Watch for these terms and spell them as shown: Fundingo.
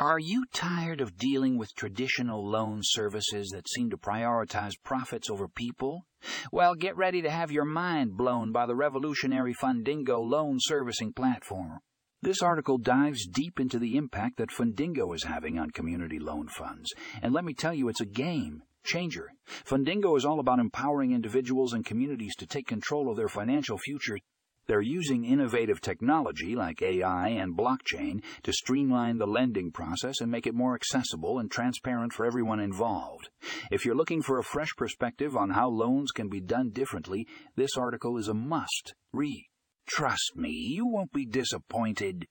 Are you tired of dealing with traditional loan services that seem to prioritize profits over people? Well, get ready to have your mind blown by the revolutionary Fundingo loan servicing platform. This article dives deep into the impact that Fundingo is having on community loan funds. And let me tell you, it's a game changer. Fundingo is all about empowering individuals and communities to take control of their financial future. They're using innovative technology like AI and blockchain to streamline the lending process and make it more accessible and transparent for everyone involved. If you're looking for a fresh perspective on how loans can be done differently, this article is a must-read. Trust me, you won't be disappointed.